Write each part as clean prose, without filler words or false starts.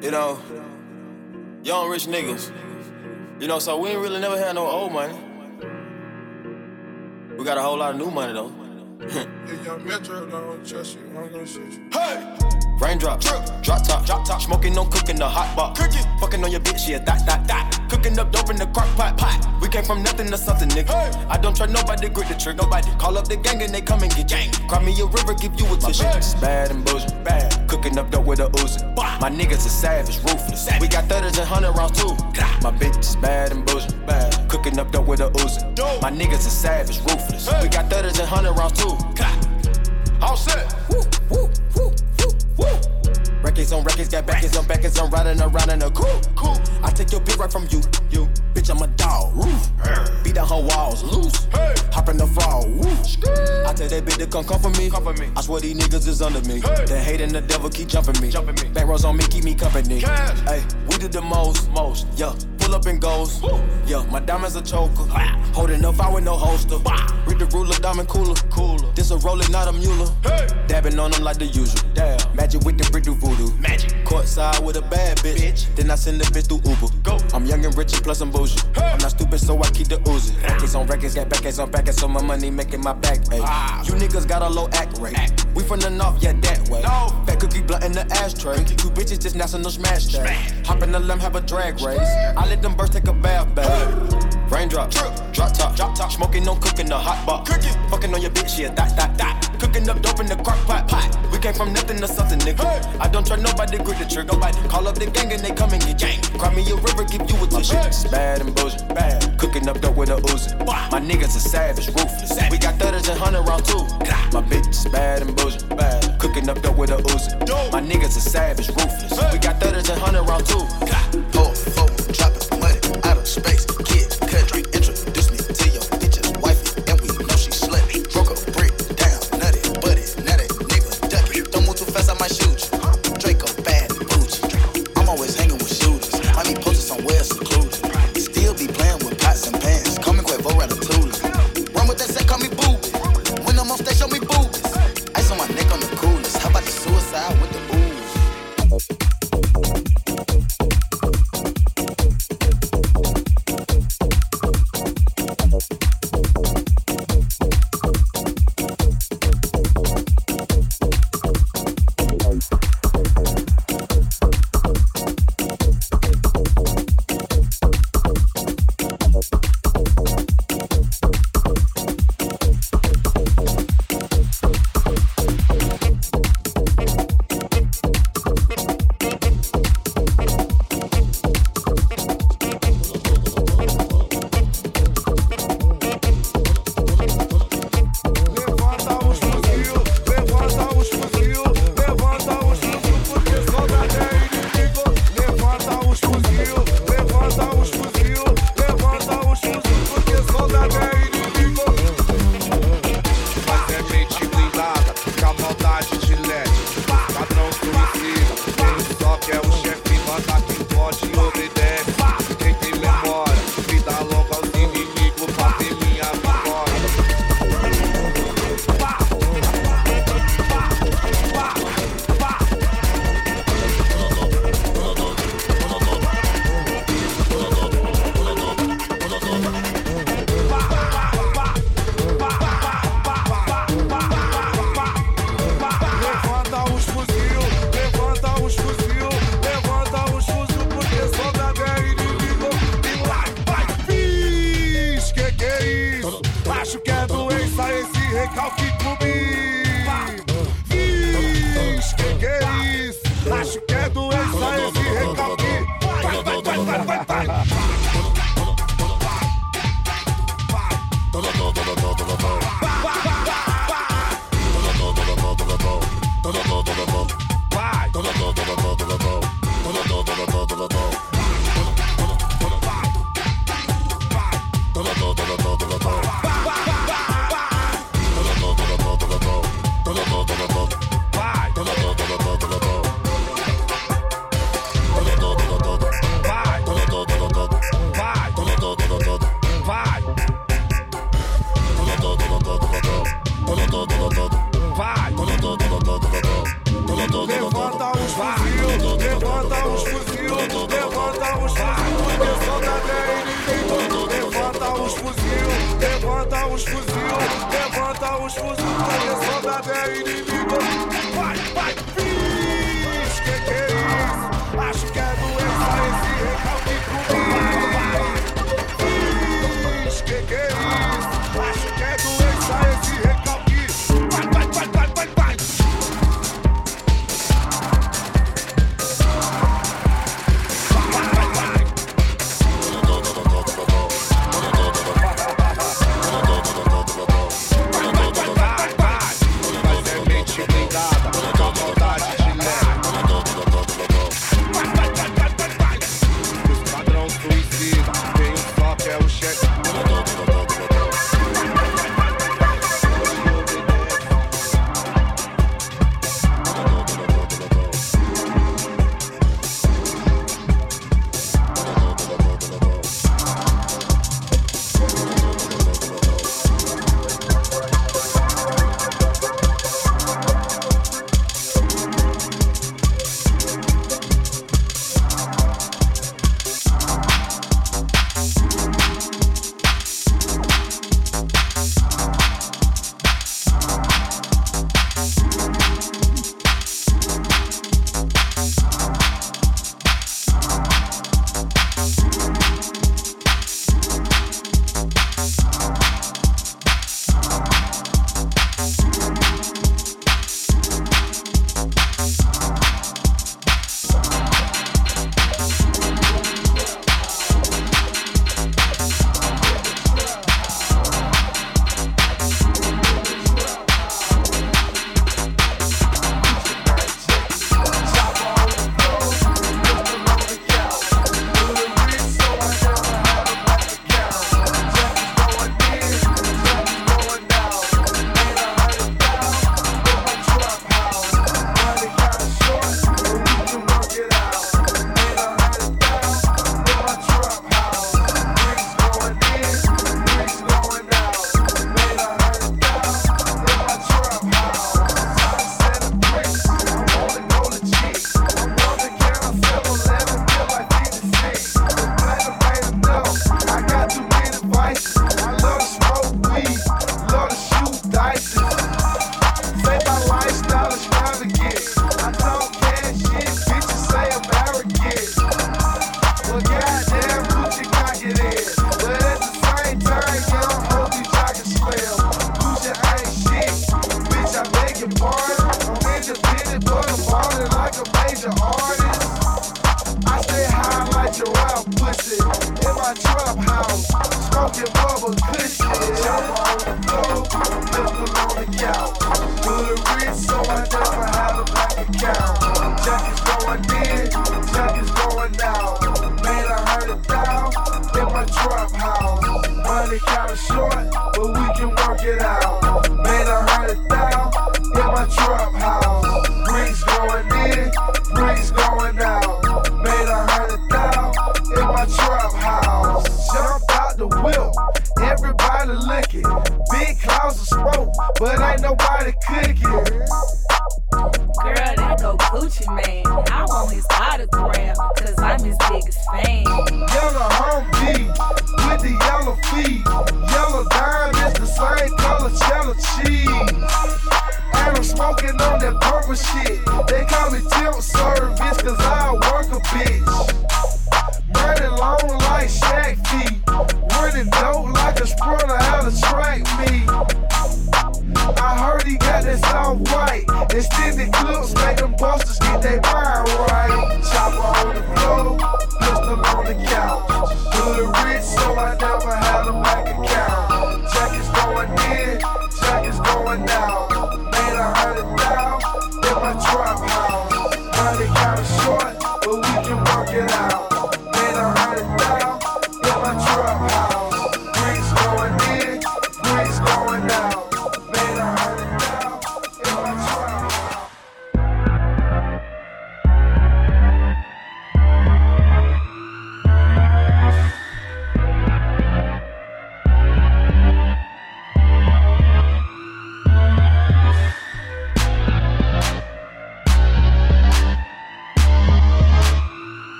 You know, young rich niggas. You know, so we ain't really never had no old money. We got a whole lot of new money though. Hey, young Metro, don't trust you. I'm gonna shoot you. Hey! Raindrops, drop top, smoking on cooking the hot pot. Fucking on your bitch, yeah, that. Cooking up dope in the crock pot. We came from nothing to something, nigga. Hey. I don't trust nobody, grip the trick, nobody. Call up the gang and they come and get gang. Cry me a river, give you a tissue. My bitch bad and bullshit, bad. Cooking up dope with a Uzi. My niggas are savage, ruthless. Savage. We got 30s and 100 rounds too. My bitch is bad and bullshit, bad. Cooking up dope with a Uzi. Dope. My niggas are savage, ruthless. Hey. We got 30s and 100 rounds too. All set. Woo, woo, woo, woo, woo. Records on records, got backers on backers. I'm riding around in a coupe. I take your bitch right from you. Bitch, I'm a dog. Roof. Beat down her walls, loose. Hey. Hop in the fall. I tell that bitch to come for me. I swear these niggas is under me. Hey. They hating the devil keep jumping me. Back rows on me, keep me company. Hey, we do the most. Yeah. Up and goes. Woo. Yeah, my diamonds a choker. Holding up, I with no holster. Read the ruler, diamond cooler. This a roller, not a mule. Hey. Dabbing on them like the usual. Damn. Magic with the brick do voodoo. Magic. Courtside with a bad bitch. Then I send the bitch through Uber. Go. I'm young and rich and plus I'm bougie. Hey. I'm not stupid, so I keep the Uzi. Records on records, got backers on backers, so my money making my back ache. You niggas got a low act rate. We from the north, yeah, that way. No. Fat cookie blunt in the ashtray. Two bitches just national smash that. Hop in the limb, have a drag race. I let them birds take a bath. Hey. Raindrop, drop top, smoking on cooking the hot pot. Fucking on your bitch, yeah, that. Cooking up dope in the crock pot. We came from nothing to something, nigga. Hey. I don't trust nobody, grip the trick, nobody. Call up the gang and they come and get gang. Cry me a river, give you a tissue. Hey. Bad and bullshit, bad. Cooking up dope with a Uzi. My niggas are savage, ruthless. Savage. We got 30s and 100 round too. My bitch is bad and bullshit, bad. Cooking up dope with a Uzi. Dude. My niggas are savage, ruthless. Hey. We got 30s and 100 round too. Pull, dropping money out of space. Kids, country, introduce me to your bitch's wifey, and we know she slutty. Broke a brick down, nutty, buddy, nutty, nigga, ducky. Don't move too fast, I might shoot you. Draco, bad, bougie. I'm always hanging with shooters. I need posted somewhere secluded. They still be playing with pots and pans. Call me Quavo Ratatouille. Run with that set, call me boobies. When I'm off, they show me boobies. Ice on my neck on the coolest. How about the suicide with the booze? levanta os fuzil, começou da terra inimiga. Vai, bicho, que é isso? Acho que é doença esse recalque comigo. Vai, bicho, que é isso? Acho que é doença esse recalque. Vai.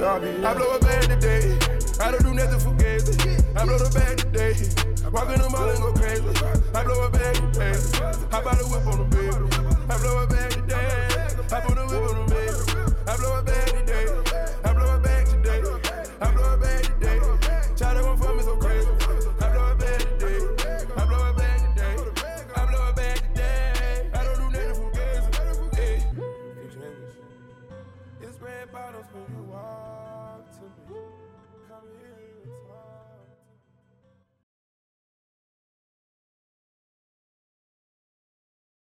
I blow the bag today. I walk in the mall and go crazy.